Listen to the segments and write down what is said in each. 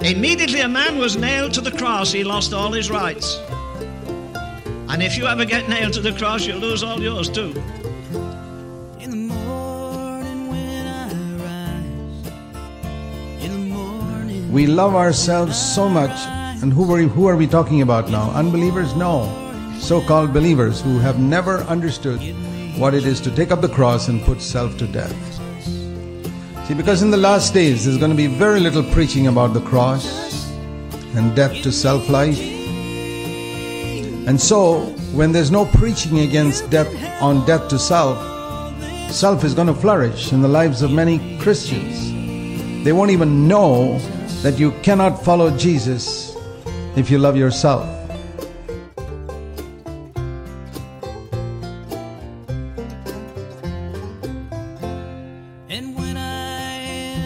Immediately a man was nailed to the cross, he lost all his rights. And if you ever get nailed to the cross, you'll lose all yours too. We love ourselves so much, and who are we talking about now? Unbelievers? No. So-called believers who have never understood what it is to take up the cross and put self to death. See, because in the last days there's going to be very little preaching about the cross and death to self-life. And so, when there's no preaching against death on death to self, self is going to flourish in the lives of many Christians. They won't even know that you cannot follow Jesus if you love yourself.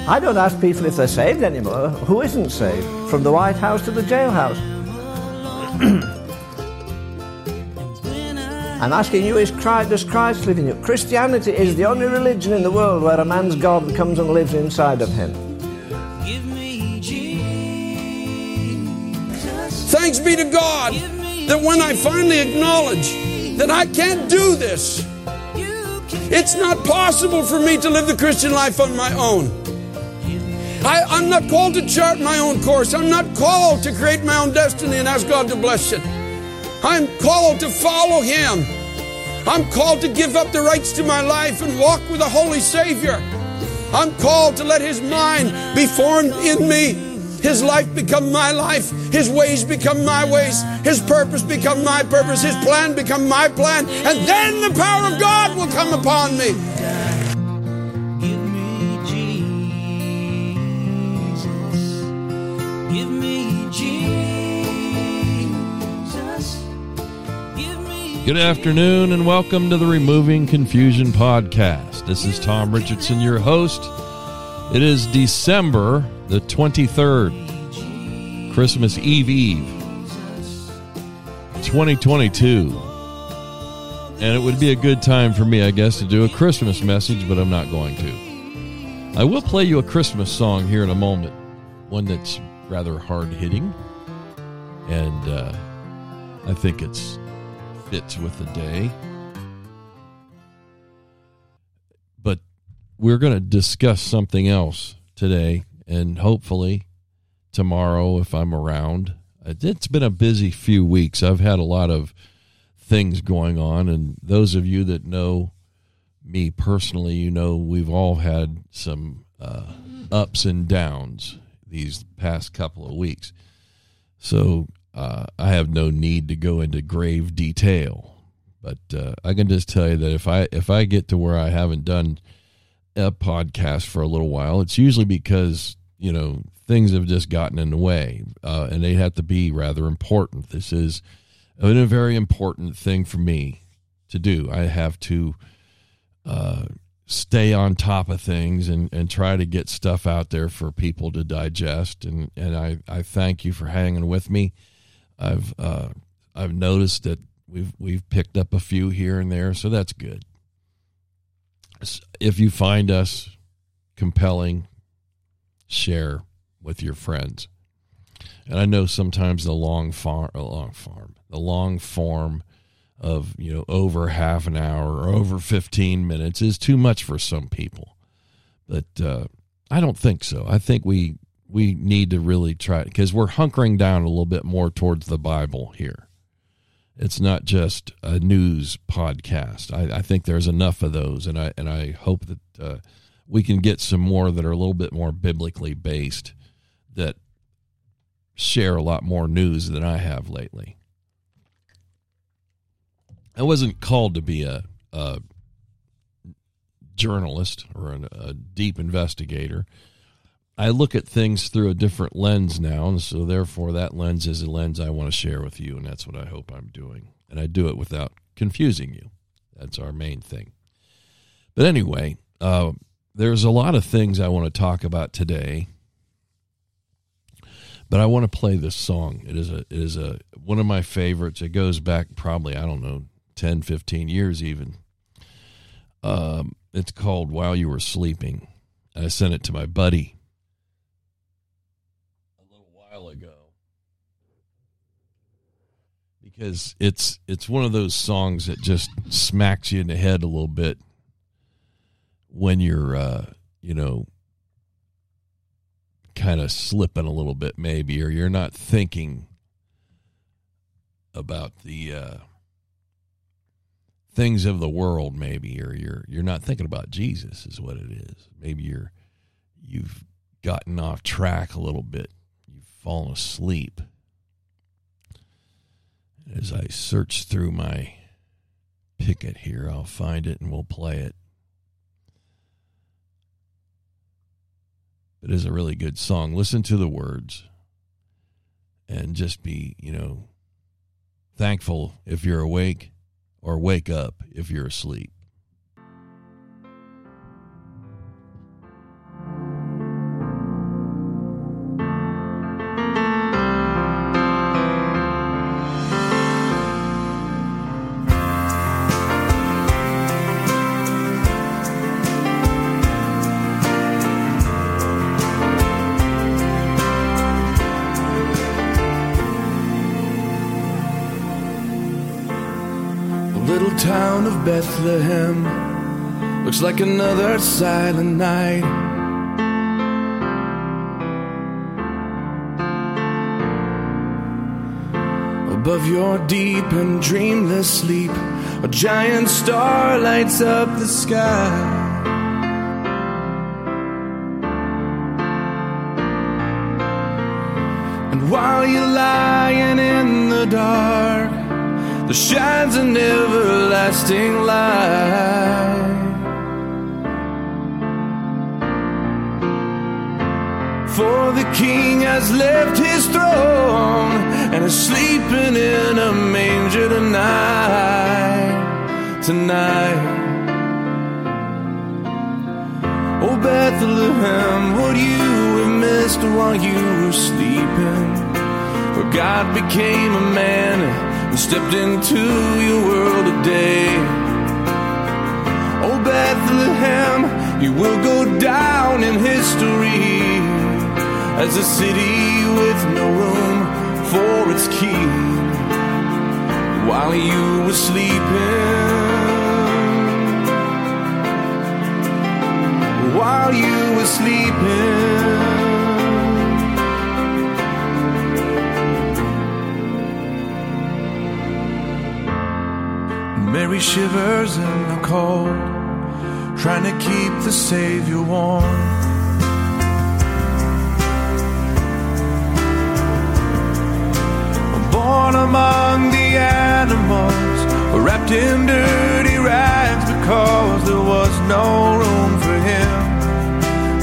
I don't ask people if they're saved anymore. Who isn't saved? From the White House to the jailhouse. I'm asking you, does Christ live in you? Christianity is the only religion in the world where a man's God comes and lives inside of him. Thanks be to God that when I finally acknowledge that I can't do this, it's not possible for me to live the Christian life on my own. I'm not called to chart my own course. I'm not called to create my own destiny and ask God to bless it. I'm called to follow Him. I'm called to give up the rights to my life and walk with a holy Savior. I'm called to let His mind be formed in me. His life become my life, His ways become my ways, His purpose become my purpose, His plan become my plan, and then the power of God will come upon me. Give me Jesus. Give me Jesus. Give me. Good afternoon and welcome to the Removing Confusion podcast. This is Tom Richardson, your host. It is December the 23rd, Christmas Eve Eve, 2022. And it would be a good time for me, I guess, to do a Christmas message, but I'm not going to. I will play you a Christmas song here in a moment, one that's rather hard-hitting, and I think it fits with the day. But we're going to discuss something else today. And hopefully tomorrow, if I'm around. It's been a busy few weeks. I've had a lot of things going on. And those of you that know me personally, you know we've all had some ups and downs these past couple of weeks. So I have no need to go into grave detail. But I can just tell you that if I get to where I haven't done a podcast for a little while, it's usually because, you know, things have just gotten in the way, and they have to be rather important. This is a very important thing for me to do. I have to stay on top of things and try to get stuff out there for people to digest. And I thank you for hanging with me. I've noticed that we've picked up a few here and there, so that's good. If you find us compelling, share with your friends. And I know sometimes the long form of, you know, over half an hour or over 15 minutes is too much for some people. But I don't think so. I think we need to really try, because we're hunkering down a little bit more towards the Bible here. It's not just a news podcast. I think there's enough of those, and I hope that we can get some more that are a little bit more biblically based, that share a lot more news than I have lately. I wasn't called to be a journalist or a deep investigator. I look at things through a different lens now, and so therefore that lens is a lens I want to share with you, and that's what I hope I'm doing. And I do it without confusing you. That's our main thing. But anyway, there's a lot of things I want to talk about today, but I want to play this song. It is one of my favorites. It goes back probably, I don't know, 10, 15 years even. It's called While You Were Sleeping. I sent it to my buddy while ago because it's one of those songs that just smacks you in the head a little bit when you're kind of slipping a little bit maybe, or you're not thinking about the things of the world maybe, or you're not thinking about Jesus is what it is. Maybe you've gotten off track a little bit. You've fallen asleep. As I search through my picket here, I'll find it and we'll play it. It is a really good song. Listen to the words and just be, thankful if you're awake, or wake up if you're asleep. Bethlehem looks like another silent night. Above your deep and dreamless sleep, a giant star lights up the sky. And while you're lying in the dark, there shines an everlasting light. For the King has left his throne and is sleeping in a manger tonight, tonight. Oh Bethlehem, what you have missed while you were sleeping, for God became a man and stepped into your world today. Oh Bethlehem, you will go down in history as a city with no room for its key. While you were sleeping, while you were sleeping, Mary shivers in the cold, trying to keep the Savior warm. Born among the animals, wrapped in dirty rags because there was no room for him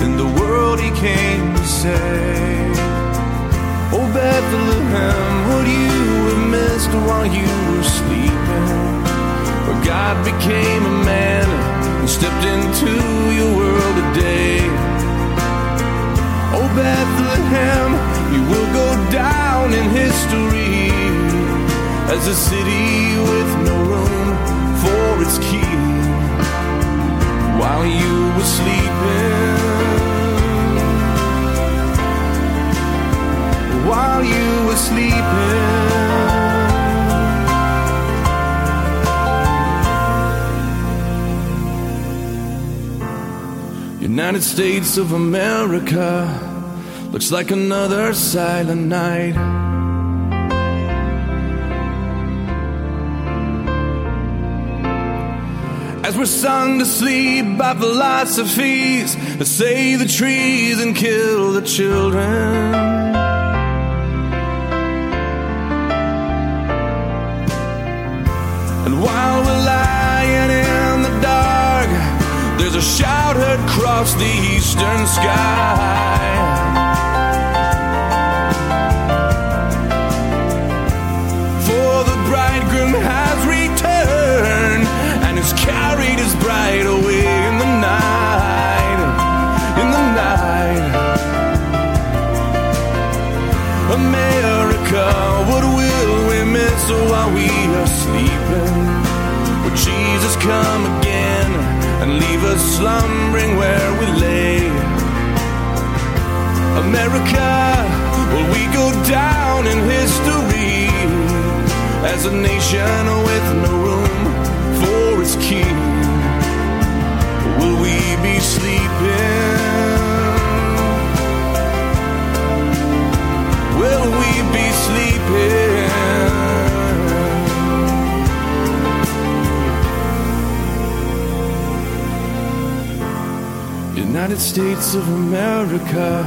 in the world he came to save. Oh Bethlehem, what you have missed while you were sleeping, where God became a man and stepped into your world today. Oh Bethlehem, you will go down in history as a city with no room for its key. While you were sleeping, while you were sleeping, United States of America looks like another silent night. As we're sung to sleep by philosophies that say the trees and kill the children, and while we're lying in the dark, there's a shout heard across the eastern sky. For the bridegroom has returned and has carried his bride away in the night, in the night. America, what will we miss while we are sleeping? Will Jesus come again and leave us slumbering where we lay? America, will we go as a nation with no room for its king. Will we be sleeping? Will we be sleeping? United States of America,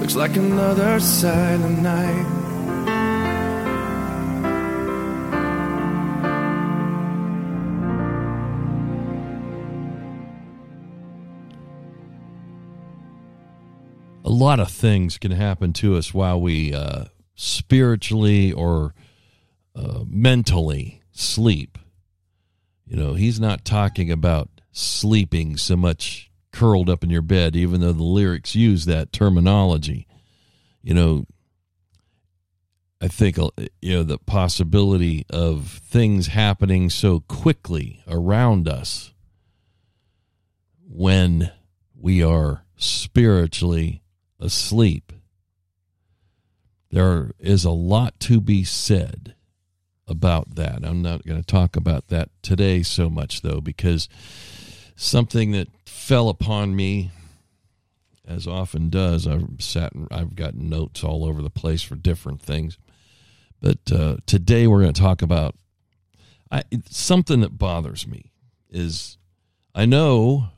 looks like another silent night. A lot of things can happen to us while we spiritually or mentally sleep. You know, he's not talking about sleeping so much curled up in your bed, even though the lyrics use that terminology. You know, I think, you know, the possibility of things happening so quickly around us when we are spiritually asleep. There is a lot to be said about that. I'm not going to talk about that today so much, though, because something that fell upon me, as often does, I've got notes all over the place for different things. But today we're going to talk about something that bothers me. Is I know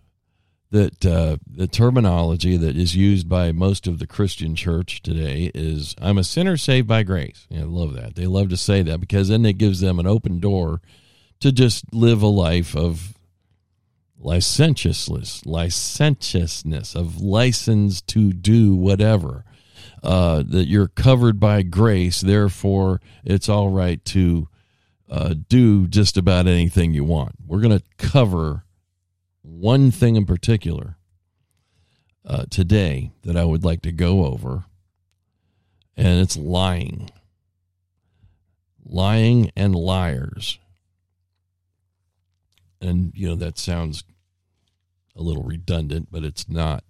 that the terminology that is used by most of the Christian church today is, I'm a sinner saved by grace. Yeah, I love that. They love to say that because then it gives them an open door to just live a life of licentiousness, of license to do whatever, that you're covered by grace, therefore it's all right to do just about anything you want. We're going to cover one thing in particular today that I would like to go over, and it's lying. Lying and liars. And, you know, that sounds a little redundant, but it's not.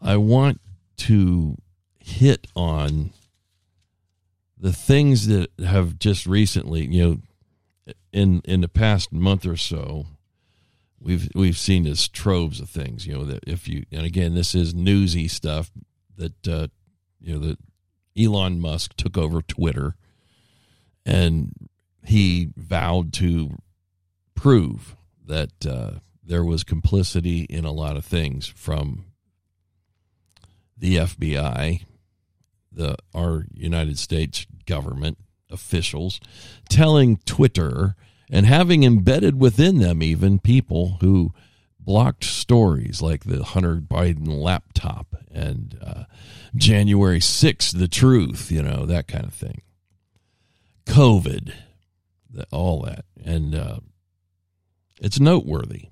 I want to hit on the things that have just recently, you know, in the past month or so, we've seen this troves of things, you know, that if you, and again, this is newsy stuff that, you know, that Elon Musk took over Twitter and he vowed to prove that there was complicity in a lot of things from the FBI, our United States government officials, telling Twitter and having embedded within them even people who blocked stories like the Hunter Biden laptop and January 6th, the truth, you know, that kind of thing. COVID, all that. And, it's noteworthy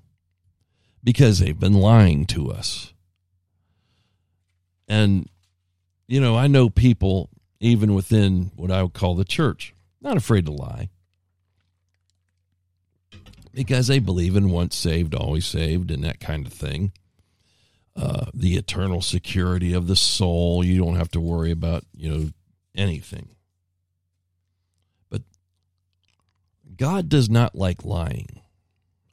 because they've been lying to us. And, you know, I know people even within what I would call the church, not afraid to lie because they believe in once saved, always saved, and that kind of thing. The eternal security of the soul. You don't have to worry about, you know, anything. But God does not like lying.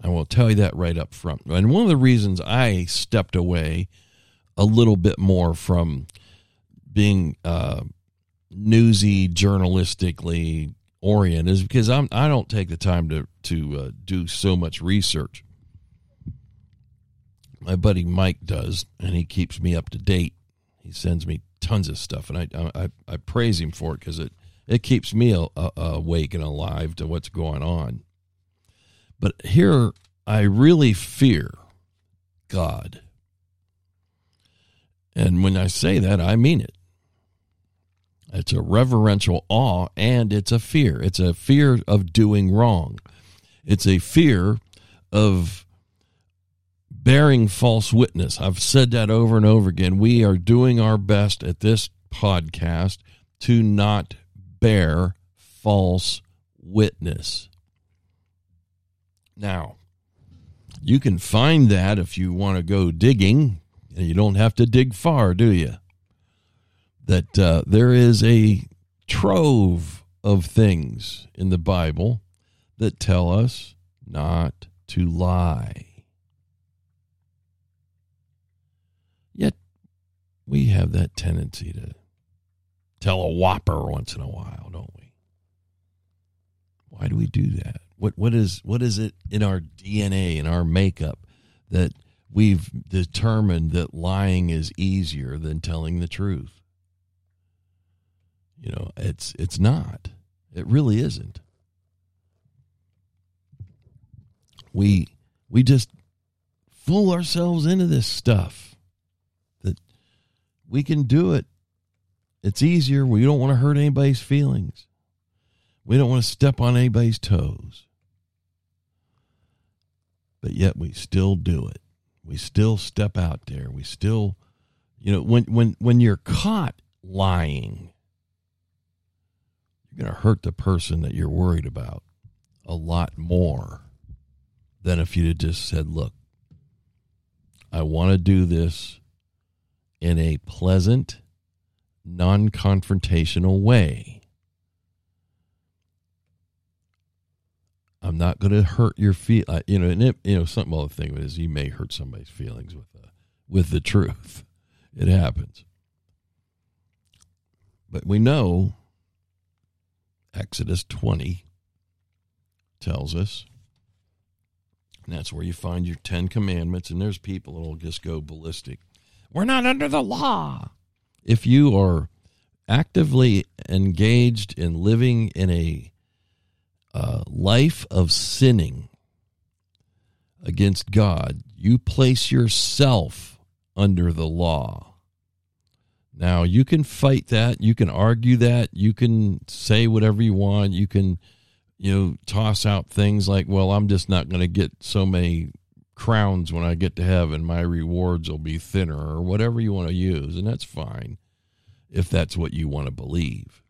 I will tell you that right up front. And one of the reasons I stepped away a little bit more from being newsy, journalistically oriented is because I don't take the time to do so much research. My buddy Mike does, and he keeps me up to date. He sends me tons of stuff, and I praise him for it because it keeps me awake and alive to what's going on. But here, I really fear God. And when I say that, I mean it. It's a reverential awe, and it's a fear. It's a fear of doing wrong. It's a fear of bearing false witness. I've said that over and over again. We are doing our best at this podcast to not bear false witness. Now, you can find that if you want to go digging, and you don't have to dig far, do you? That there is a trove of things in the Bible that tell us not to lie. Yet we have that tendency to tell a whopper once in a while, don't we? Why do we do that? What is it in our DNA, in our makeup, that we've determined that lying is easier than telling the truth? You know, it's not. It really isn't. We just fool ourselves into this stuff that we can do it. It's easier. We don't want to hurt anybody's feelings. We don't want to step on anybody's toes. But yet we still do it. We still step out there. We still, you know, when you're caught lying, you're going to hurt the person that you're worried about a lot more than if you had just said, look, I want to do this in a pleasant, non-confrontational way. I'm not going to hurt your feelings, you know. And it, you know, something. Other thing is, you may hurt somebody's feelings with the truth. It happens. But we know Exodus 20 tells us, and that's where you find your 10 commandments. And there's people that will just go ballistic. We're not under the law. If you are actively engaged in living in a life of sinning against God, you place yourself under the law. Now, you can fight that. You can argue that. You can say whatever you want. You can, you know, toss out things like, well, I'm just not going to get so many crowns when I get to heaven. My rewards will be thinner, or whatever you want to use. And that's fine if that's what you want to believe.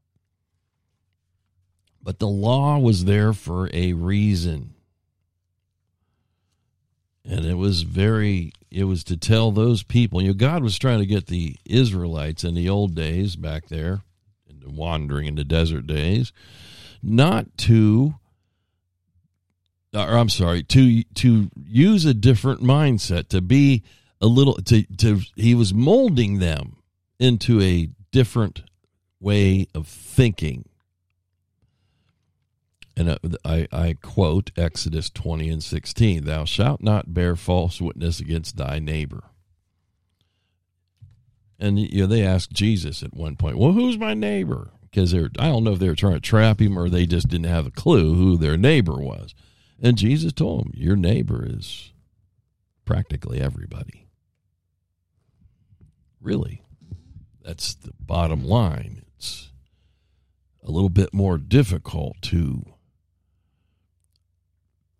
But the law was there for a reason. And it was to tell those people, you know, God was trying to get the Israelites in the old days back there, in the wandering in the desert days, to use a different mindset, he was molding them into a different way of thinking. And I quote Exodus 20:16, thou shalt not bear false witness against thy neighbor. And, you know, they asked Jesus at one point, well, who's my neighbor? Because I don't know if they were trying to trap him or they just didn't have a clue who their neighbor was. And Jesus told them, your neighbor is practically everybody. Really, that's the bottom line. It's a little bit more difficult to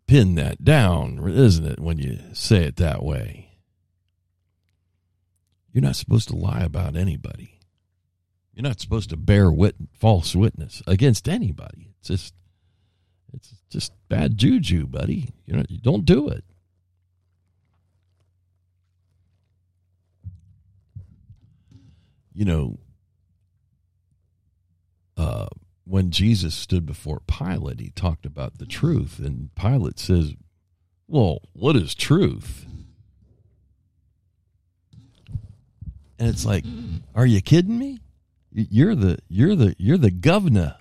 pin that down, isn't it, when you say it that way? You're not supposed to lie about anybody. You're not supposed to bear false witness against anybody. It's just bad juju, buddy. You know, you don't do it. You know, when Jesus stood before Pilate, he talked about the truth, and Pilate says, well, what is truth? And it's like, are you kidding me? You're the governor.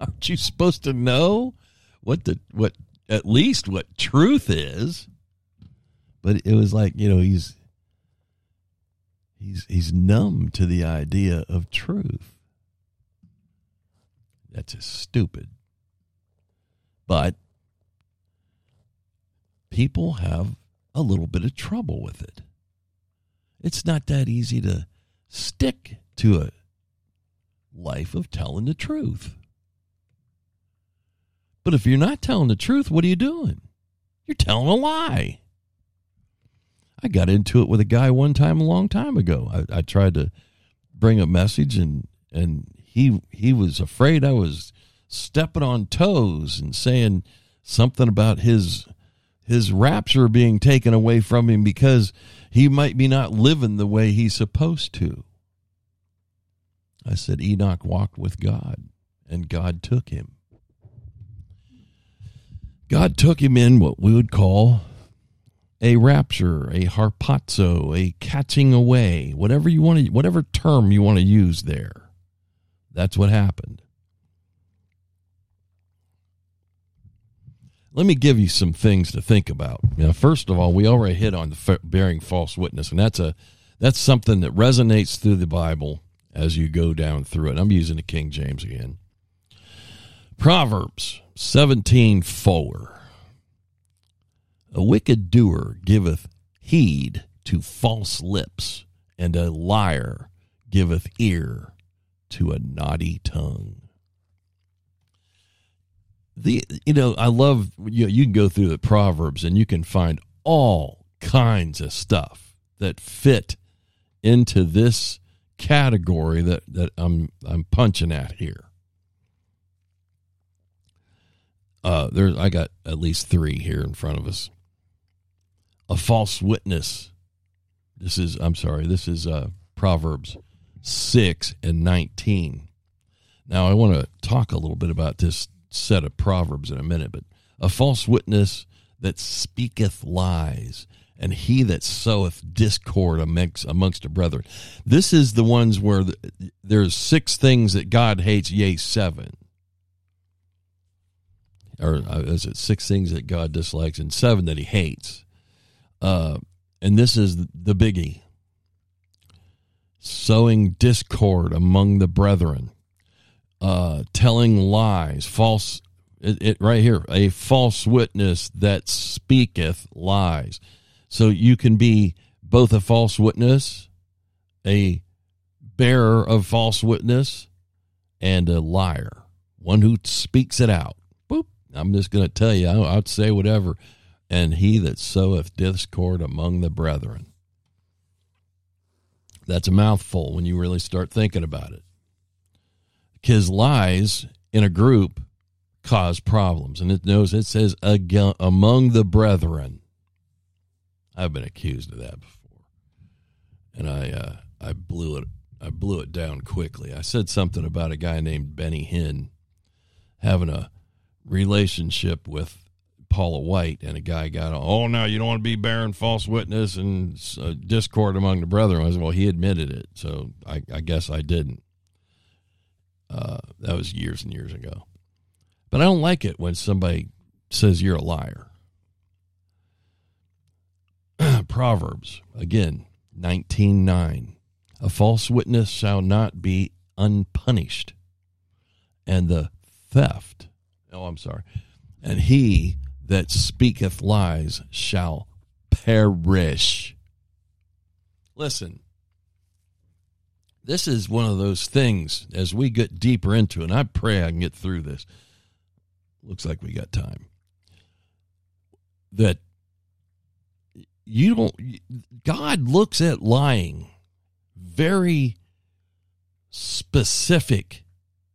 Aren't you supposed to know what at least what truth is? But it was like, you know, he's numb to the idea of truth. That's just stupid. But people have a little bit of trouble with it. It's not that easy to stick to a life of telling the truth. But if you're not telling the truth, what are you doing? You're telling a lie. I got into it with a guy one time a long time ago. I tried to bring a message and He was afraid I was stepping on toes and saying something about his rapture being taken away from him because he might be not living the way he's supposed to. I said, Enoch walked with God and God took him. God took him in what we would call a rapture, a harpazo, a catching away, whatever you want to, whatever term you want to use there. That's what happened. Let me give you some things to think about. Now, first of all, we already hit on the bearing false witness, and that's something that resonates through the Bible as you go down through it. I'm using the King James again. Proverbs 17:4. A wicked doer giveth heed to false lips, and a liar giveth ear to a naughty tongue. I love, you can go through the Proverbs and you can find all kinds of stuff that fit into this category that I'm punching at here. I got at least three here in front of us. A false witness. This is Proverbs 6:19. Now I want to talk a little bit about this set of Proverbs in a minute, but a false witness that speaketh lies, and he that soweth discord amongst the brethren. This is the ones where there's 6 things that God hates, yea, 7. Or is it 6 things that God dislikes and 7 that he hates? And this is the biggie. Sowing discord among the brethren. Telling lies, false, right here, a false witness that speaketh lies. So you can be both a false witness, a bearer of false witness, and a liar, one who speaks it out. Boop, I'm just going to tell you, I'd say whatever. And he that soweth discord among the brethren. That's a mouthful when you really start thinking about it. His lies in a group cause problems. And it says again, among the brethren. I've been accused of that before. And I blew it down quickly. I said something about a guy named Benny Hinn having a relationship with Paula White, and a guy got, oh, no, you don't want to be bearing false witness and discord among the brethren. I said, well, he admitted it, so I guess I didn't. That was years and years ago. But I don't like it when somebody says you're a liar. Proverbs, again, 19:9. A false witness shall not be unpunished, and the theft, and he that speaketh lies shall perish. Listen. This is one of those things as we get deeper into it, and I pray I can get through this. Looks like we got time. That God looks at lying very specific,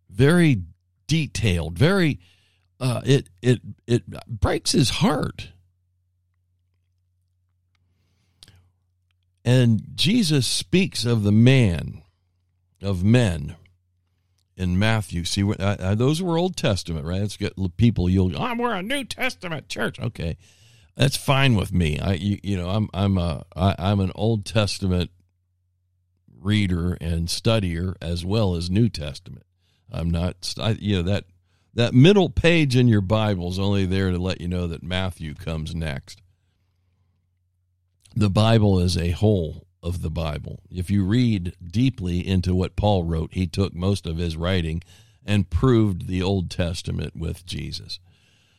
very detailed, very, it breaks his heart. And Jesus speaks of the man of men in Matthew. See, those were Old Testament, right? It's got people we're a New Testament church. Okay, that's fine with me. I'm an Old Testament reader and studier as well as New Testament. That middle page in your Bible's only there to let you know that Matthew comes next. The Bible is a whole of the Bible. If you read deeply into what Paul wrote, he took most of his writing and proved the Old Testament with Jesus,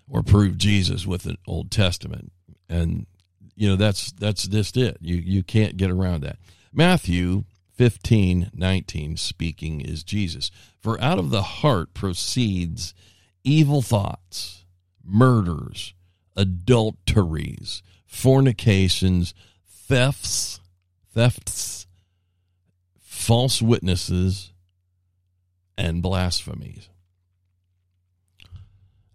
or proved Jesus with the Old Testament. And that's just it. You can't get around that. Matthew 15:19, speaking is Jesus. For out of the heart proceeds evil thoughts, murders, adulteries, fornications, thefts, false witnesses, and blasphemies.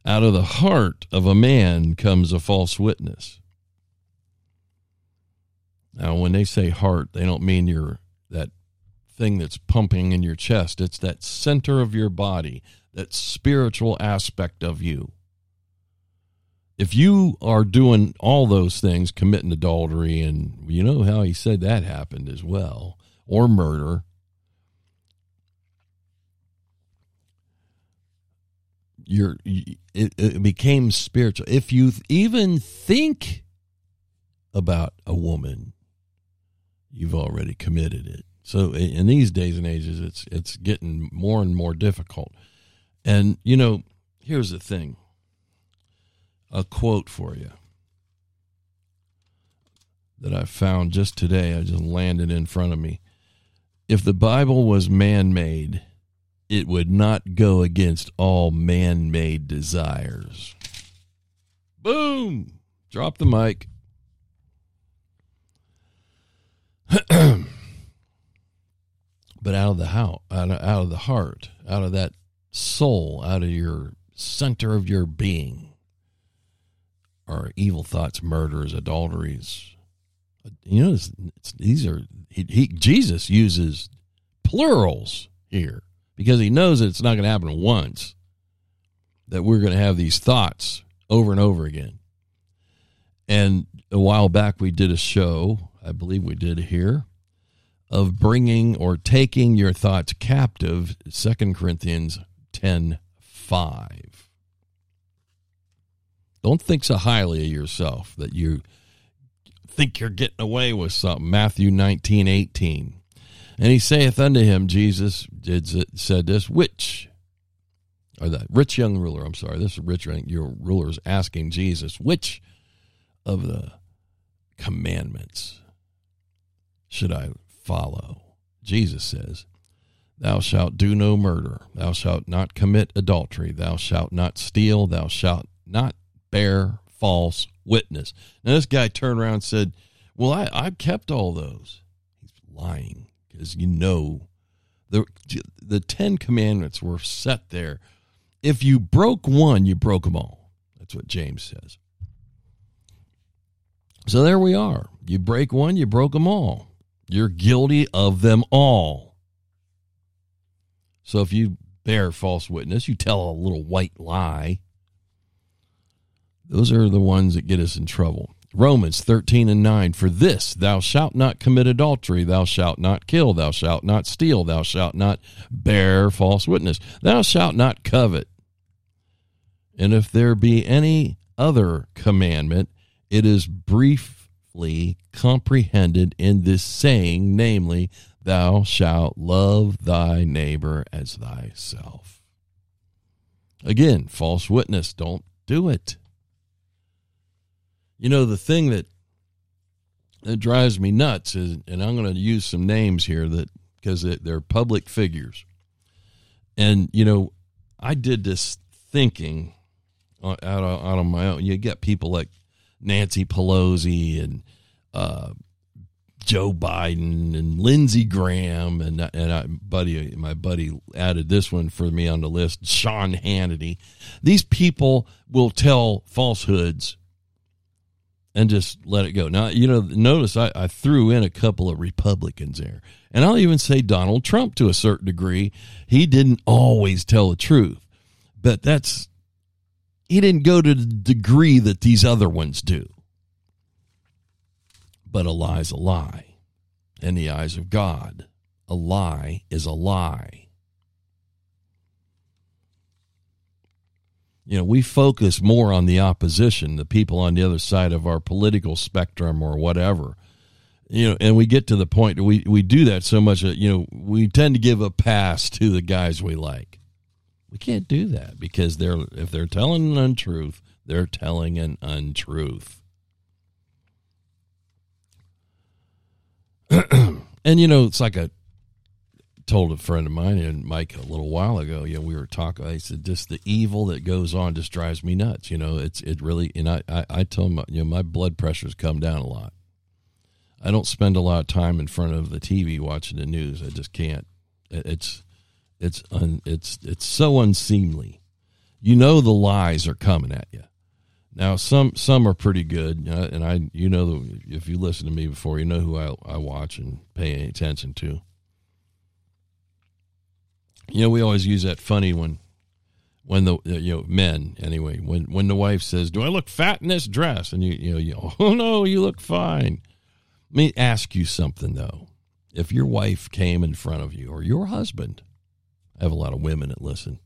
Out of the heart of a man comes a false witness. Now, when they say heart, they don't mean that thing that's pumping in your chest. It's that center of your body that spiritual aspect of you. If you are doing all those things, committing adultery, and you know how he said that happened as well, or murder, it became spiritual. If you even think about a woman, you've already committed it. So in these days and ages, it's getting more and more difficult. And, you know, here's the thing. A quote for you that I found just today. I just landed in front of me. If the Bible was man-made, it would not go against all man-made desires. Boom! Drop the mic. But out of the heart, out of that soul, out of your center of your being, are evil thoughts, murders, adulteries. You know, Jesus uses plurals here because he knows that it's not going to happen once, that we're going to have these thoughts over and over again. And a while back we did a show, I believe we did here, of bringing or taking your thoughts captive, 2 Corinthians 10:5. Don't think so highly of yourself that you think you're getting away with something. Matthew 19:18. And he saith unto him, Jesus said this, this rich young ruler is asking Jesus, which of the commandments should I follow? Jesus says, thou shalt do no murder. Thou shalt not commit adultery. Thou shalt not steal. Thou shalt not bear false witness. Now, this guy turned around and said, well, I've kept all those. He's lying, because you know the 10 commandments were set there. If you broke one, you broke them all. That's what James says. So there we are. You break one, you broke them all. You're guilty of them all. So if you bear false witness, you tell a little white lie, those are the ones that get us in trouble. Romans 13:9, for this, thou shalt not commit adultery, thou shalt not kill, thou shalt not steal, thou shalt not bear false witness, thou shalt not covet. And if there be any other commandment, it is briefly comprehended in this saying, namely, thou shalt love thy neighbor as thyself. Again, false witness, don't do it. You know, the thing that drives me nuts is, and I'm going to use some names here because they're public figures. And, you know, I did this thinking out of my own. You get people like Nancy Pelosi and Joe Biden and Lindsey Graham. And my buddy added this one for me on the list, Sean Hannity. These people will tell falsehoods and just let it go. Now, you know, notice I threw in a couple of Republicans there. And I'll even say Donald Trump to a certain degree. He didn't always tell the truth. But he didn't go to the degree that these other ones do. But a lie's a lie. In the eyes of God, a lie is a lie. You know, we focus more on the opposition, the people on the other side of our political spectrum or whatever, you know, and we get to the point that we do that so much that, you know, we tend to give a pass to the guys we like. We can't do that because if they're telling an untruth, they're telling an untruth. And, you know, it's like told a friend of mine and Mike a little while ago, you know, we were talking, I said, just the evil that goes on just drives me nuts. You know, it really, and I tell him, you know, my blood pressure's come down a lot. I don't spend a lot of time in front of the TV watching the news. I just can't. It's so unseemly. You know, the lies are coming at you. Now, some are pretty good. And I, you know, if you listen to me before, you know who I watch and pay any attention to. You know, we always use that funny one. when the men anyway, when the wife says, "Do I look fat in this dress?" and you "Oh no, you look fine." Let me ask you something though. If your wife came in front of you, or your husband, I have a lot of women that listen,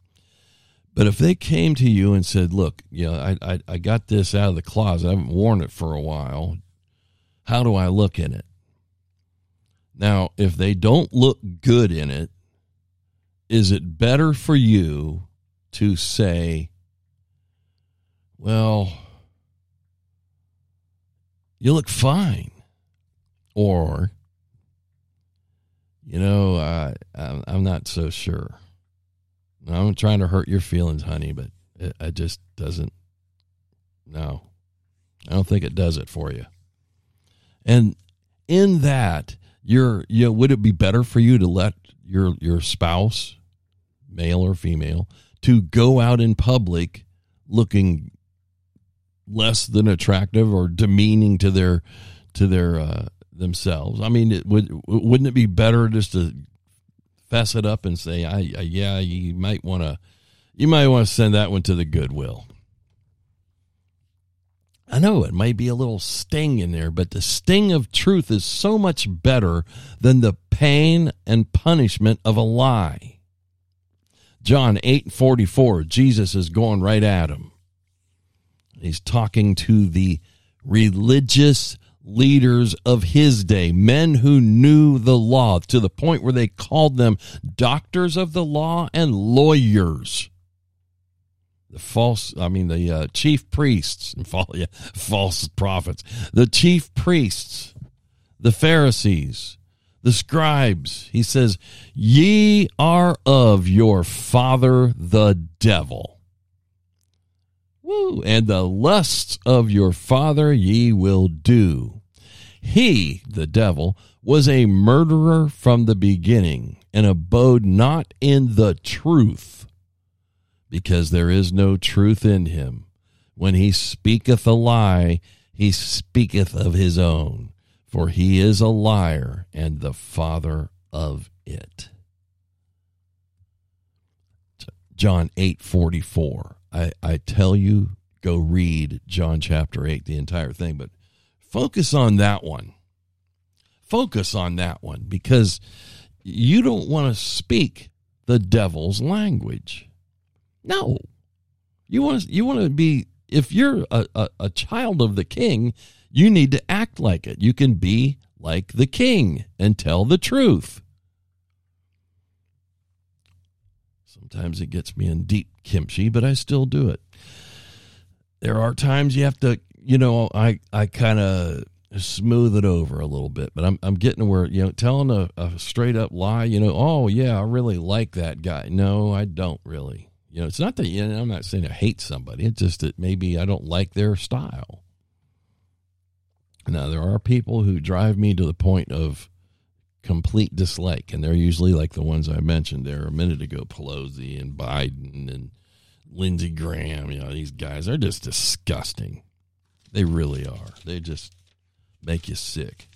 but if they came to you and said, "Look, I got this out of the closet. I haven't worn it for a while. How do I look in it?" Now, if they don't look good in it, is it better for you to say, "Well, you look fine," or, I'm not so sure. I'm trying to hurt your feelings, honey, but it just doesn't. No, I don't think it does it for you. And in that, would it be better for you to let your spouse, male or female, to go out in public looking less than attractive or demeaning to their themselves? I mean, wouldn't it be better just to fess it up and say, you might want to send that one to the Goodwill. I know it might be a little sting in there, but the sting of truth is so much better than the pain and punishment of a lie. John 8:44, Jesus is going right at him. He's talking to the religious leaders of his day, men who knew the law to the point where they called them doctors of the law and lawyers. The chief priests and false prophets, the chief priests, the Pharisees, the scribes. He says, "Ye are of your father, the devil. Woo! And the lusts of your father ye will do. He," the devil, "was a murderer from the beginning and abode not in the truth, because there is no truth in him. When he speaketh a lie, he speaketh of his own, for he is a liar and the father of it." John 8:44. I tell you, go read John chapter 8, the entire thing, but focus on that one. Focus on that one, because you don't want to speak the devil's language. No, you want to be, if you're a child of the king, you need to act like it. You can be like the king and tell the truth. Sometimes it gets me in deep kimchi, but I still do it. There are times you have to, I kind of smooth it over a little bit, but I'm getting to where, telling a straight up lie, "Oh yeah, I really like that guy." No, I don't really. It's not that, I'm not saying I hate somebody. It's just that maybe I don't like their style. Now, there are people who drive me to the point of complete dislike, and they're usually like the ones I mentioned there a minute ago, Pelosi and Biden and Lindsey Graham. These guys are just disgusting. They really are. They just make you sick.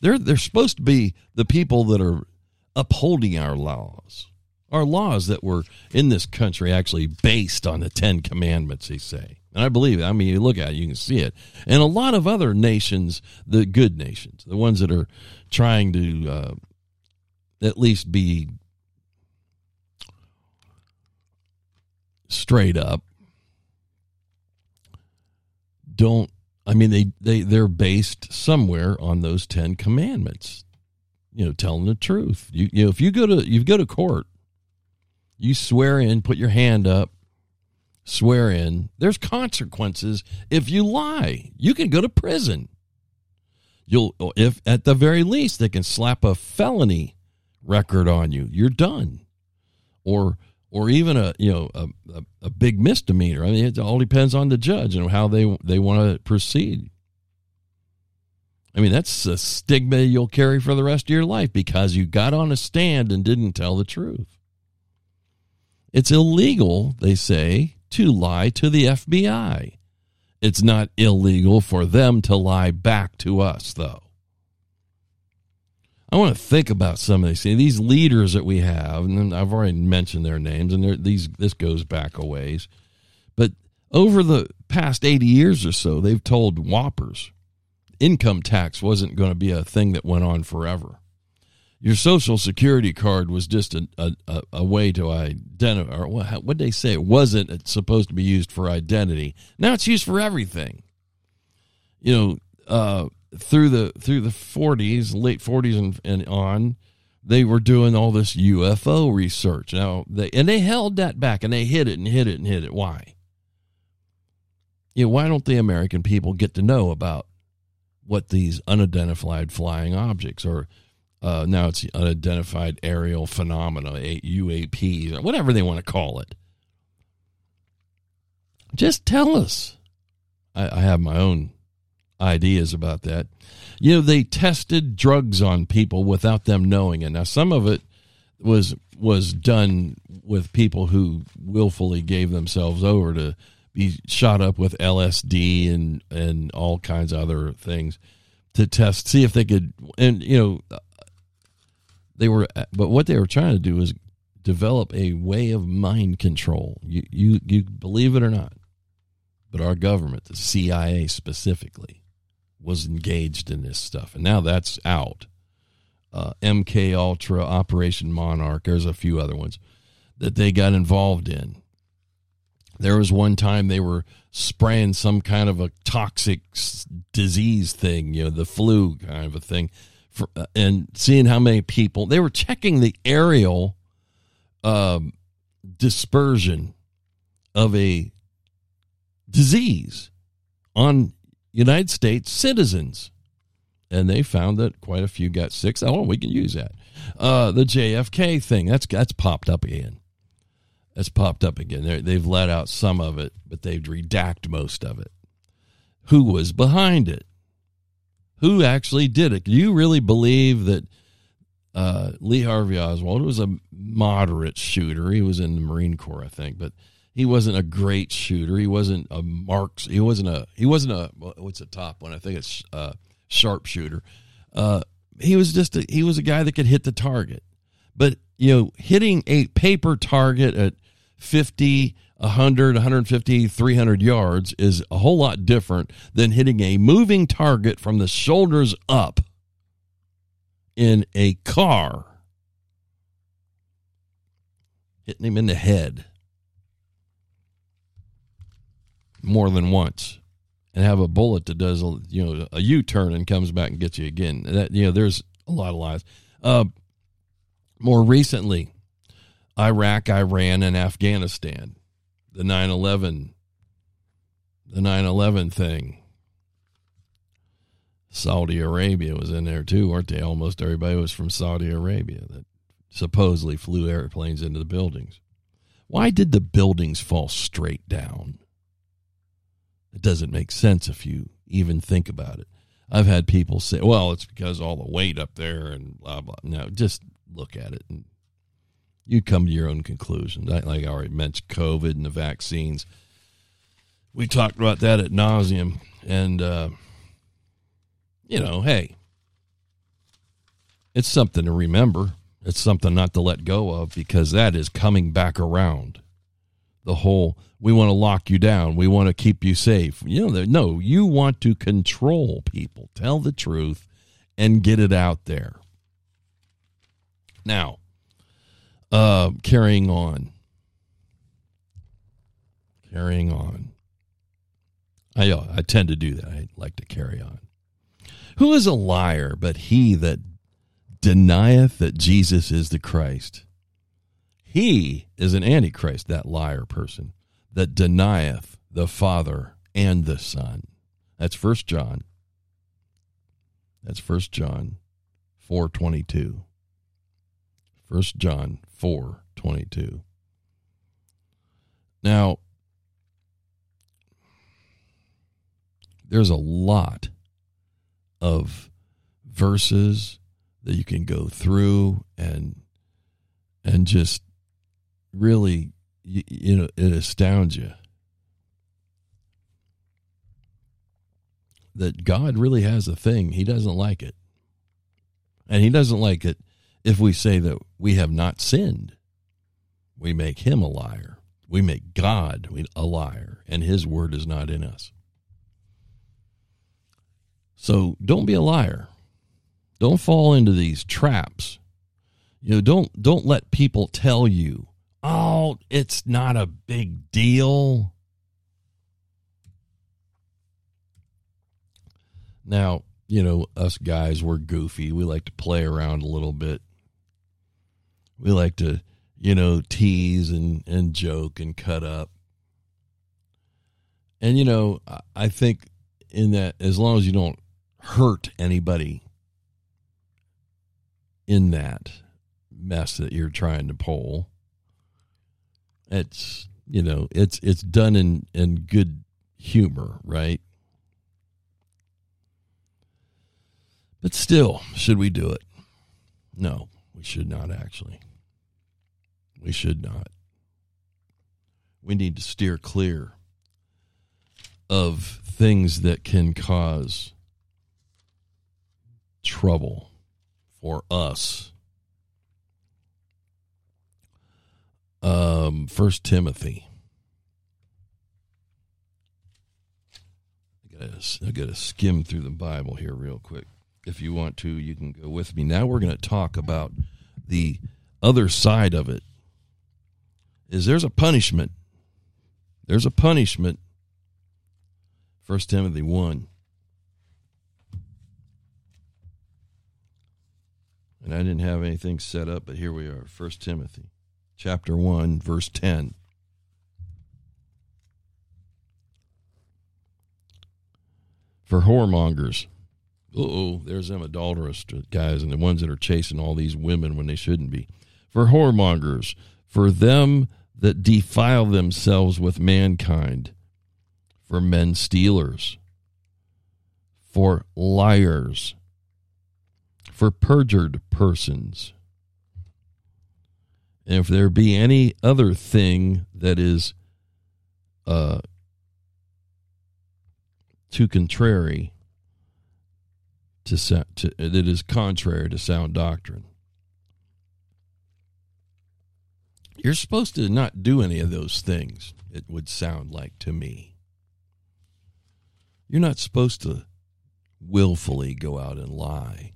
They're supposed to be the people that are upholding our laws. Our laws that were in this country actually based on the 10 commandments, they say. And I believe it. I mean, you look at it, you can see it. And a lot of other nations, the good nations, the ones that are trying to at least be straight up, they're based somewhere on those 10 commandments. Telling the truth. If you go to court, you swear in, put your hand up, swear in. There's consequences if you lie. You can go to prison. If at the very least, they can slap a felony record on you. You're done, or even a big misdemeanor. I mean, it all depends on the judge and how they want to proceed. I mean, that's a stigma you'll carry for the rest of your life because you got on a stand and didn't tell the truth. It's illegal, they say, to lie to the FBI. It's not illegal for them to lie back to us, though. I want to think about some of these. See, these leaders that we have, and I've already mentioned their names, and these, this goes back a ways. But over the past 80 years or so, they've told whoppers income tax wasn't going to be a thing that went on forever. Your Social Security card was just a way to identify, or what they say, it wasn't, it's supposed to be used for identity. Now it's used for everything. You know, through the 40s, late 40s and on, they were doing all this UFO research. Now they held that back, and they hid it and hid it and hid it. Why? You know, why don't the American people get to know about what these unidentified flying objects are? Now it's unidentified aerial phenomena, UAPs, whatever they want to call it. Just tell us. I have my own ideas about that. You know, they tested drugs on people without them knowing it. Now, some of it was done with people who willfully gave themselves over to be shot up with LSD and all kinds of other things to test, see if they could, and, you know, but what they were trying to do is develop a way of mind control. You believe it or not, but our government, the CIA specifically, was engaged in this stuff, and now that's out. MK Ultra, Operation Monarch. There's a few other ones that they got involved in. There was one time they were spraying some kind of a toxic disease thing, you know, the flu kind of a thing. And seeing how many people, they were checking the aerial dispersion of a disease on United States citizens. And they found that quite a few got sick. Oh, we can use that. The JFK thing, that's popped up again. That's popped up again. They've let out some of it, but they've redacted most of it. Who was behind it? Who actually did it? Do you really believe that Lee Harvey Oswald was a moderate shooter? He was in the Marine Corps, I think, but he wasn't a great shooter. He wasn't a marks. He wasn't a what's the top one? I think it's sharpshooter. He was a guy that could hit the target, but you know, hitting a paper target at 50, 100, 150, 300 yards is a whole lot different than hitting a moving target from the shoulders up in a car, hitting him in the head more than once, and have a bullet that does a U-turn and comes back and gets you again. That, you know, there's a lot of lies. More recently, Iraq, Iran, and Afghanistan. The 9/11 thing. Saudi Arabia was in there too, weren't they? Almost everybody was from Saudi Arabia that supposedly flew airplanes into the buildings. Why did the buildings fall straight down? It doesn't make sense if you even think about it. I've had people say, well, it's because all the weight up there and blah, blah. No, just look at it and you come to your own conclusions. Like I already mentioned, COVID and the vaccines. We talked about that ad nauseum. And, you know, hey, it's something to remember. It's something not to let go of, because that is coming back around. The whole, we want to lock you down. We want to keep you safe. You know, no, you want to control people. Tell the truth and get it out there. Now, carrying on. I tend to do that. I like to carry on. Who is a liar but he that denieth that Jesus is the Christ? He is an antichrist, that liar person that denieth the Father and the Son. That's 1 John. That's 1 John 4:22. 1 John 4:22. Now, there's a lot of verses that you can go through and just really, you know, it astounds you that God really has a thing. He doesn't like it. And he doesn't like it if we say that we have not sinned. We make him a liar. We make God a liar, and his word is not in us. So don't be a liar. Don't fall into these traps. You know, don't let people tell you, oh, it's not a big deal. Now, you know, us guys, we're goofy. We like to play around a little bit. We like to, you know, tease and joke and cut up. And, you know, I think in that, as long as you don't hurt anybody in that mess that you're trying to pull, it's, you know, it's done in good humor, right? But still, should we do it? No, we should not, actually. We should not. We need to steer clear of things that can cause trouble for us. 1 Timothy. I gotta skim through the Bible here real quick. If you want to, you can go with me. Now we're going to talk about the other side of it. Is there's a punishment. There's a punishment. 1 Timothy 1. And I didn't have anything set up, but here we are. 1 Timothy chapter 1, verse 10. For whoremongers. Uh-oh, there's them adulterous guys and the ones that are chasing all these women when they shouldn't be. For whoremongers, for them that defile themselves with mankind, for men stealers, for liars, for perjured persons. And if there be any other thing that is too contrary to that is contrary to sound doctrine. You're supposed to not do any of those things, it would sound like to me. You're not supposed to willfully go out and lie.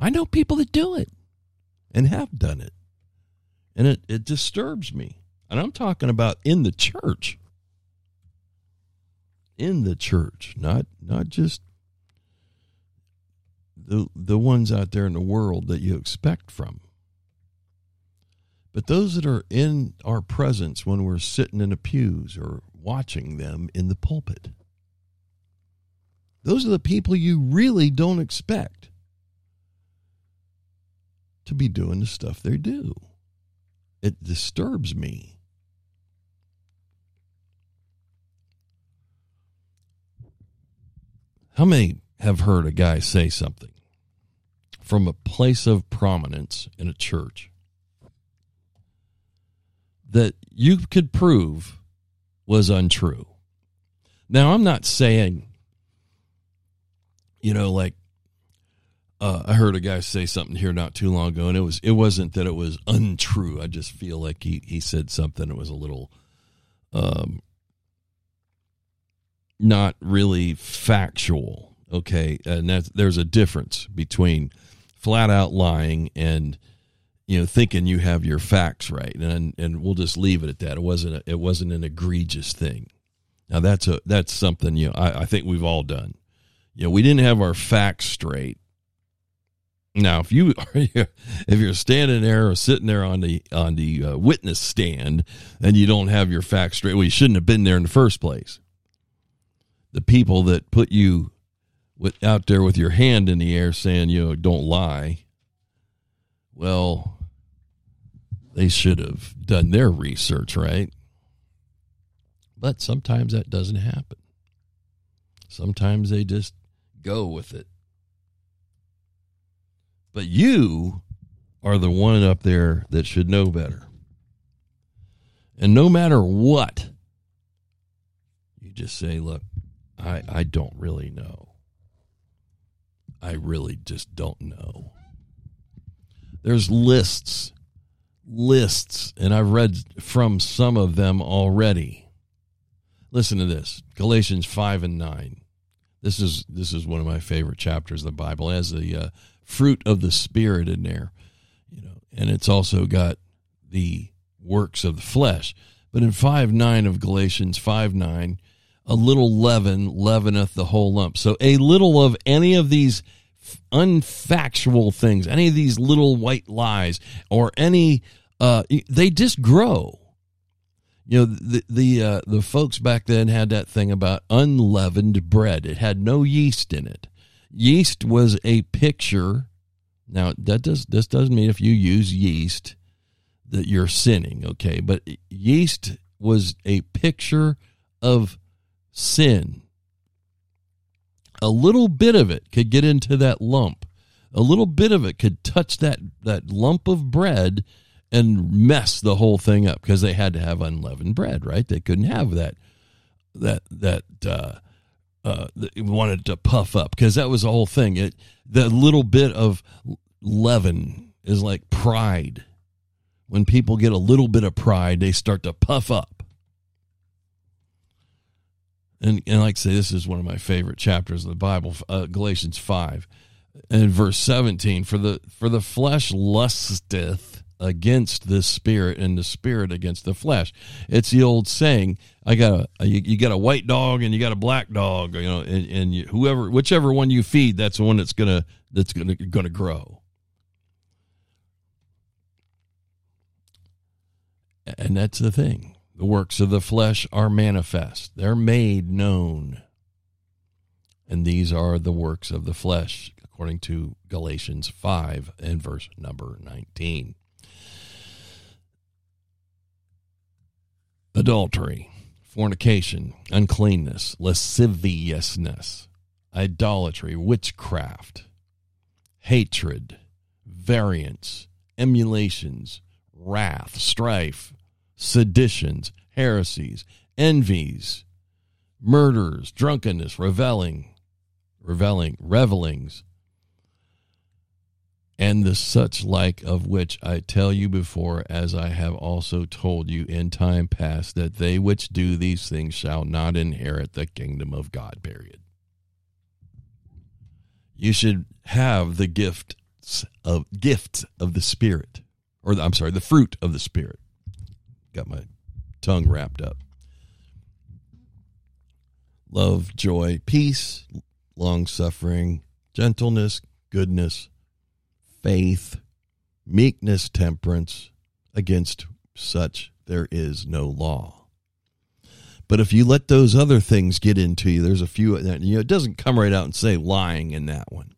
I know people that do it and have done it. And it disturbs me. And I'm talking about in the church. In the church, not just the ones out there in the world that you expect from. But those that are in our presence when we're sitting in the pews or watching them in the pulpit, those are the people you really don't expect to be doing the stuff they do. It disturbs me. How many have heard a guy say something from a place of prominence in a church that you could prove was untrue? Now, I'm not saying, you know, like I heard a guy say something here not too long ago, and it wasn't that it was untrue. I just feel like he said something that was a little not really factual. Okay, and there's a difference between flat out lying and, you know, thinking you have your facts right, and we'll just leave it at that. It wasn't an egregious thing. Now that's something, you know, I think we've all done. You know, we didn't have our facts straight. Now if you're standing there or sitting there on the witness stand and you don't have your facts straight, well, you shouldn't have been there in the first place. The people that put you out there with your hand in the air saying, you know, don't lie. Well, they should have done their research, right? But sometimes that doesn't happen. Sometimes they just go with it. But you are the one up there that should know better. And no matter what, you just say, look, I don't really know. I really just don't know. There's lists, and I've read from some of them already. Listen to this, Galatians 5 and 9. This is one of my favorite chapters of the Bible. It has the fruit of the Spirit in there, you know, and it's also got the works of the flesh. But in 5:9 of Galatians 5:9, a little leaven leaveneth the whole lump. So a little of any of these unfactual things, any of these little white lies, or any they just grow. You know, the folks back then had that thing about unleavened bread. It had no yeast in it. Yeast was a picture. Now this doesn't mean if you use yeast that you're sinning, okay? But yeast was a picture of sin. A little bit of it could get into that lump. A little bit of it could touch that lump of bread and mess the whole thing up, because they had to have unleavened bread, right? They couldn't have that they wanted to puff up, because that was the whole thing. The little bit of leaven is like pride. When people get a little bit of pride, they start to puff up. And like I say, this is one of my favorite chapters of the Bible, Galatians 5 and verse 17. For the flesh lusteth against the Spirit, and the Spirit against the flesh. It's the old saying, you got a white dog and you got a black dog, you know, and you, whichever one you feed, that's the one that's gonna grow. And that's the thing. The works of the flesh are manifest. They're made known. And these are the works of the flesh, according to Galatians 5 and verse number 19. Adultery, fornication, uncleanness, lasciviousness, idolatry, witchcraft, hatred, variance, emulations, wrath, strife, seditions, heresies, envies, murders, drunkenness, revelings, and the such like, of which I tell you before, as I have also told you in time past, that they which do these things shall not inherit the kingdom of God, period. You should have the gift of the Spirit. Or I'm sorry, the fruit of the Spirit. Got my tongue wrapped up. Love, joy, peace, long-suffering, gentleness, goodness, faith, meekness, temperance. Against such there is no law. But if you let those other things get into you, there's a few, you know, it doesn't come right out and say lying in that one.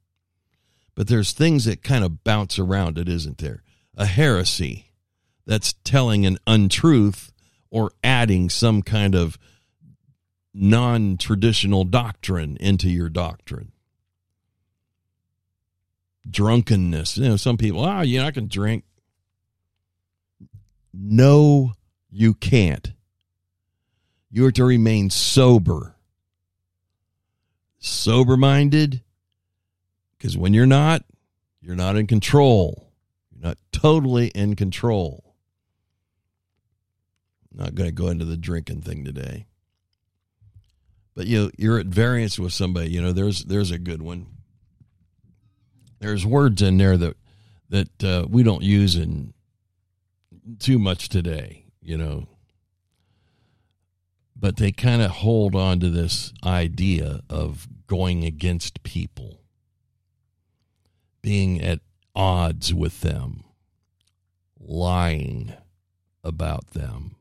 But there's things that kind of bounce around it, isn't there? A heresy, that's telling an untruth or adding some kind of non-traditional doctrine into your doctrine. Drunkenness. You know, some people, yeah, I can drink. No, you can't. You are to remain sober. Sober-minded, because when you're not in control. Not totally in control. Not going to go into the drinking thing today. But you know, you're at variance with somebody. You know, there's a good one. There's words in there that we don't use in too much today, you know. But they kind of hold on to this idea of going against people, being at odds with them, lying about them.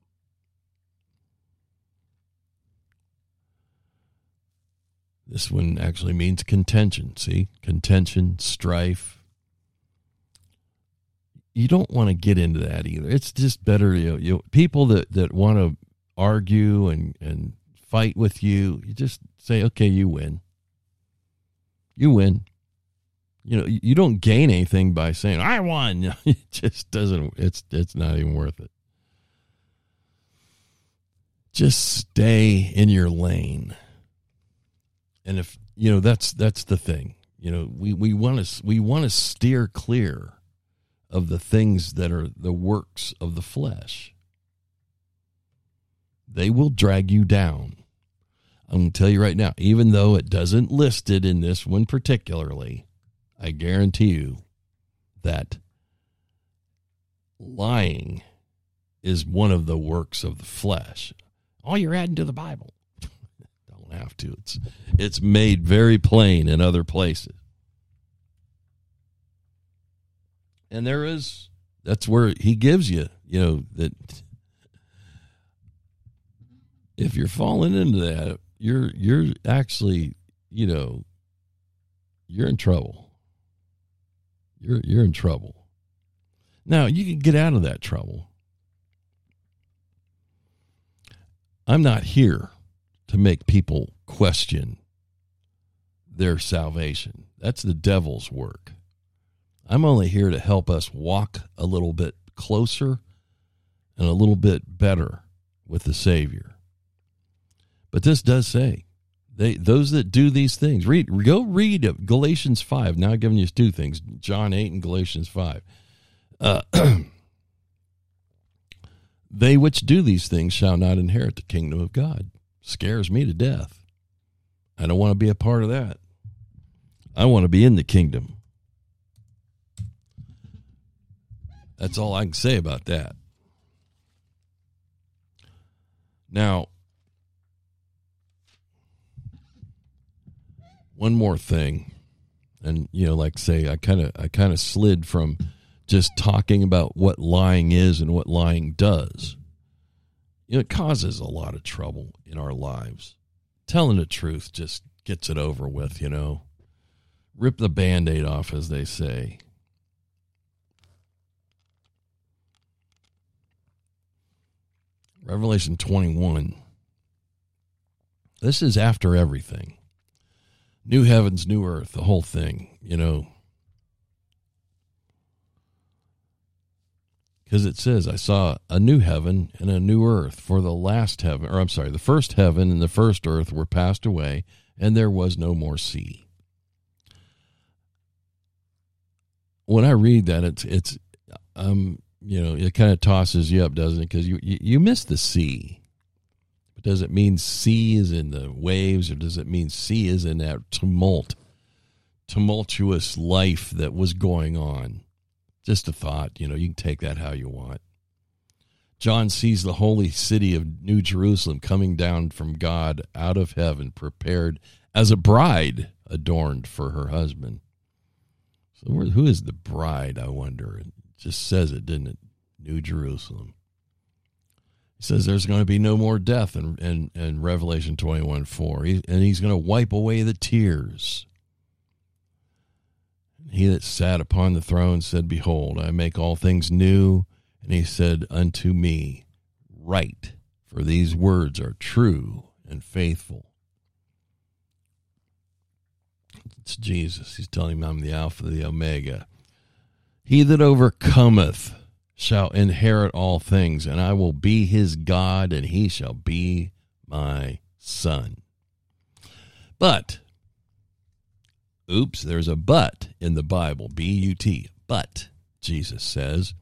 This one actually means contention, see? Contention, strife. You don't want to get into that either. It's just better, you know, people that want to argue and fight with you, you just say, okay, you win. You win. You know, you don't gain anything by saying, I won. It just doesn't, it's not even worth it. Just stay in your lane. And if, you know, that's the thing. You know, we want to steer clear of the things that are the works of the flesh. They will drag you down. I'm going to tell you right now, even though it doesn't list it in this one particularly, I guarantee you that lying is one of the works of the flesh. All you're adding to the Bible. Don't have to. It's made very plain in other places. And that's where he gives you, that if you're falling into that, you're actually, you're in trouble. You're in trouble. Now, you can get out of that trouble. I'm not here to make people question their salvation. That's the devil's work. I'm only here to help us walk a little bit closer and a little bit better with the Savior. But this does say, those that do these things, go read Galatians 5. Now I've given you two things, John 8 and Galatians 5. They which do these things shall not inherit the kingdom of God. Scares me to death. I don't want to be a part of that. I want to be in the kingdom. That's all I can say about that. Now, one more thing, and I kind of slid from just talking about what lying is and what lying does. It causes a lot of trouble in our lives. Telling the truth just gets it over with, Rip the Band-Aid off, as they say. Revelation 21. This is after everything. New heavens, new earth, the whole thing, Because it says, I saw a new heaven and a new earth, for the first heaven and the first earth were passed away, and there was no more sea. When I read that, it kind of tosses you up, doesn't it? Because you miss the sea. But does it mean sea is in the waves, or does it mean sea is in that tumultuous life that was going on? Just a thought, you can take that how you want. John sees the holy city of New Jerusalem coming down from God out of heaven, prepared as a bride adorned for her husband. So who is the bride, I wonder? It just says it, didn't it? New Jerusalem. He says there's going to be no more death in Revelation 21:4, and he's going to wipe away the tears. He that sat upon the throne said, Behold, I make all things new. And he said unto me, Write, for these words are true and faithful. It's Jesus. He's telling him, I'm the Alpha, the Omega. He that overcometh shall inherit all things, and I will be his God, and he shall be my son. But... oops, there's a but in the Bible, B-U-T, but, Jesus says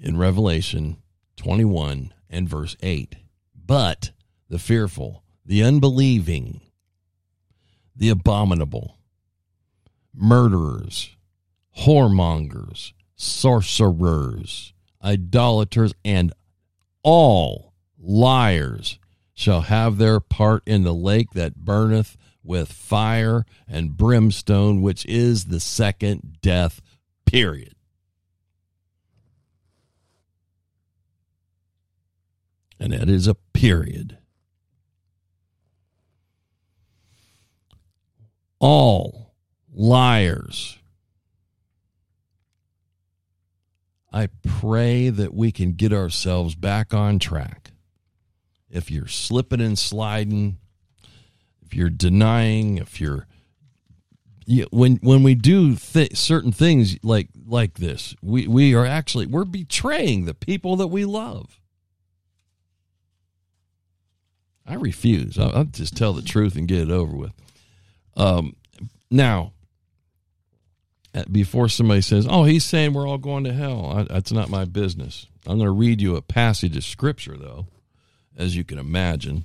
in Revelation 21 and verse 8, but the fearful, the unbelieving, the abominable, murderers, whoremongers, sorcerers, idolaters, and all liars shall have their part in the lake that burneth with fire and brimstone, which is the second death, period. And that is a period. All liars. I pray that we can get ourselves back on track. If you're slipping and sliding, if you're denying, when we do certain things like this, we are actually, we're betraying the people that we love. I refuse. I'll just tell the truth and get it over with. Now, before somebody says, oh, he's saying we're all going to hell. That's not my business. I'm going to read you a passage of scripture, though, as you can imagine,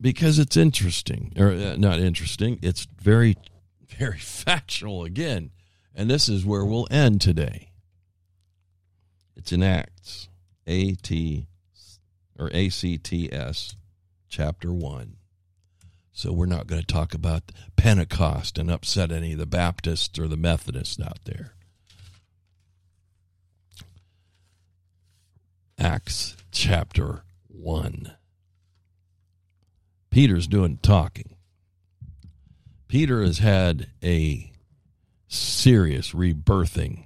because it's interesting, or not interesting. It's very, very factual again. And this is where we'll end today. It's in Acts, ACTS, chapter 1. So we're not going to talk about Pentecost and upset any of the Baptists or the Methodists out there. Acts chapter 1. Peter's doing talking. Peter has had a serious rebirthing.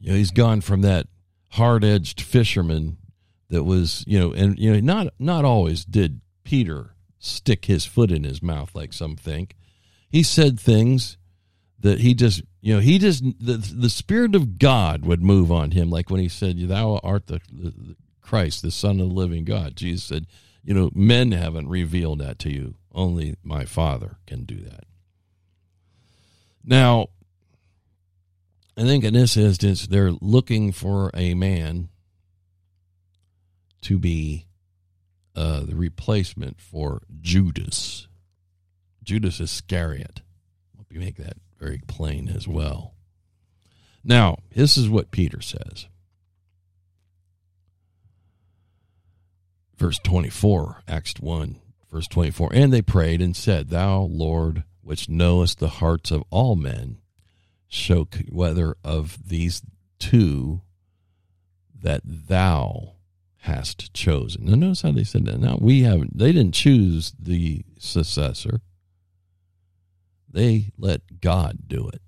You know, he's gone from that hard-edged fisherman that was, not always did Peter stick his foot in his mouth like some think. He said things that the Spirit of God would move on him. Like when he said, thou art the Christ, the Son of the living God. Jesus said, men haven't revealed that to you. Only my Father can do that. Now, I think in this instance, they're looking for a man to be the replacement for Judas Iscariot. Let me make that very plain as well. Now, this is what Peter says. Verse 24, Acts 1, verse 24. And they prayed and said, thou, Lord, which knowest the hearts of all men, show whether of these two that thou hast chosen. Now notice how they said that. Now they didn't choose the successor. They let God do it.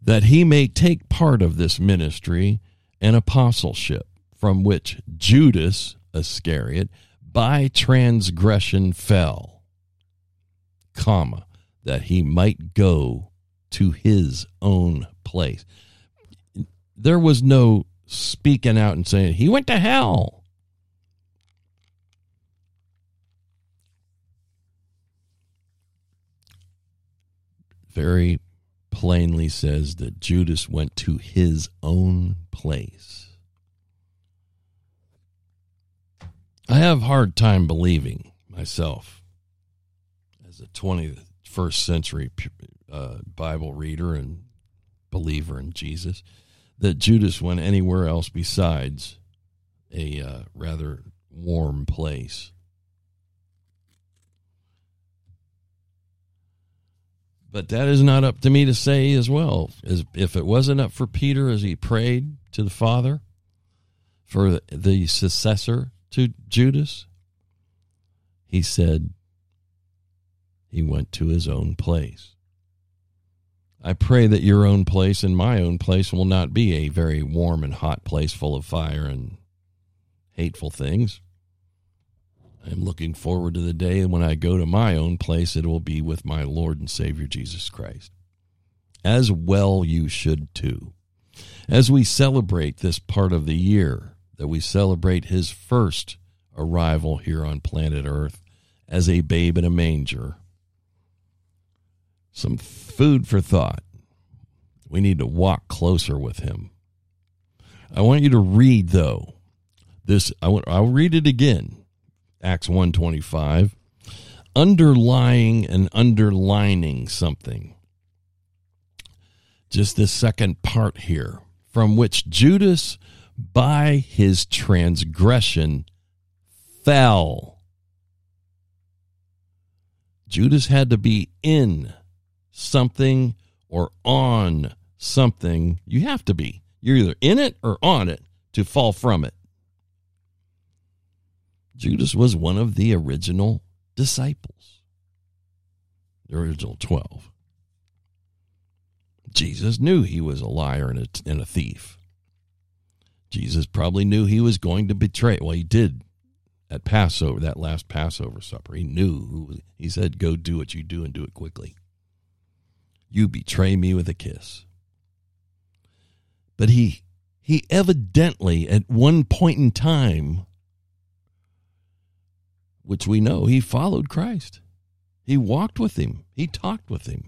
That he may take part of this ministry and apostleship, from which Judas Iscariot by transgression fell, that he might go to his own place. There was no speaking out and saying, he went to hell. Very plainly says that Judas went to his own place. I have a hard time believing myself as a 21st century Bible reader and believer in Jesus, that Judas went anywhere else besides a rather warm place. But that is not up to me to say as well. As if it wasn't up for Peter as he prayed to the Father for the successor to Judas, he said he went to his own place. I pray that your own place and my own place will not be a very warm and hot place full of fire and hateful things. I'm looking forward to the day when I go to my own place, it will be with my Lord and Savior Jesus Christ. As well you should too. As we celebrate this part of the year, that we celebrate his first arrival here on planet Earth as a babe in a manger. Some food for thought. We need to walk closer with him. I want you to read, though, this. I'll read it again. Acts 1:25, underlying and underlining something. Just this second part here, from which Judas by his transgression fell. Judas had to be in something or on something. You have to be. You're either in it or on it to fall from it. Judas was one of the original disciples, the original 12. Jesus knew he was a liar and a thief. Jesus probably knew he was going to betray. Well, he did at Passover, that last Passover supper. He knew. He said, go do what you do and do it quickly. You betray me with a kiss. But he evidently, at one point in time, which we know, he followed Christ. He walked with him. He talked with him.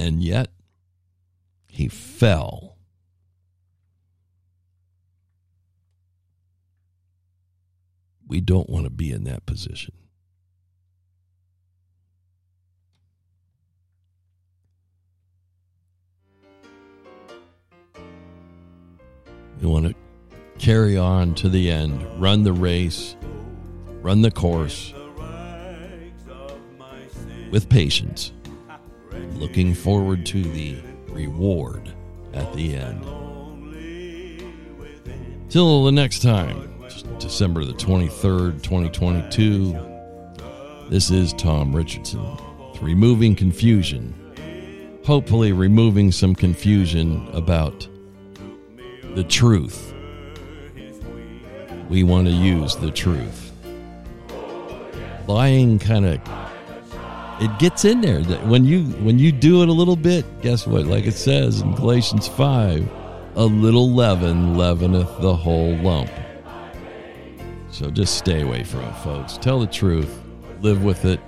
and yet he fell. We don't want to be in that position. We want to carry on to the end, run the race, run the course with patience, looking forward to the reward at the end. Till the next time, December the 23rd, 2022, this is Tom Richardson with Removing Confusion, hopefully removing some confusion about the truth. We want to use the truth. Lying kind of, it gets in there. When you do it a little bit, guess what? Like it says in Galatians 5, a little leaven leaveneth the whole lump. So just stay away from it, folks. Tell the truth. Live with it.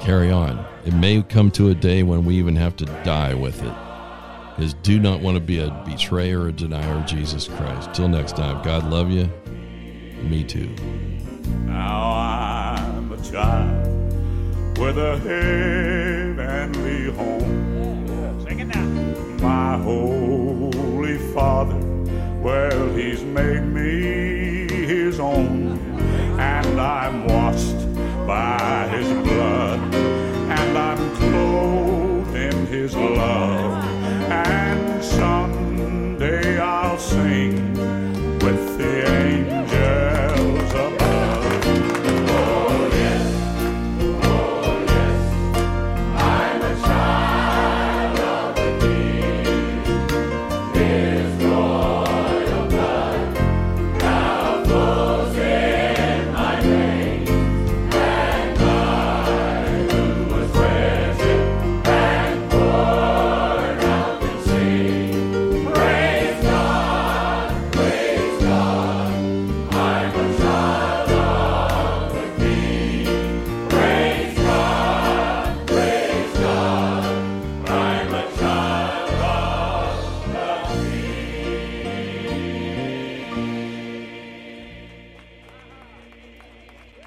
Carry on. It may come to a day when we even have to die with it. Because do not want to be a betrayer or a denier of Jesus Christ. Till next time, God love you. Me too. Now I'm a child with a heavenly home. Yeah, sing it now. My Holy Father, well, He's made me.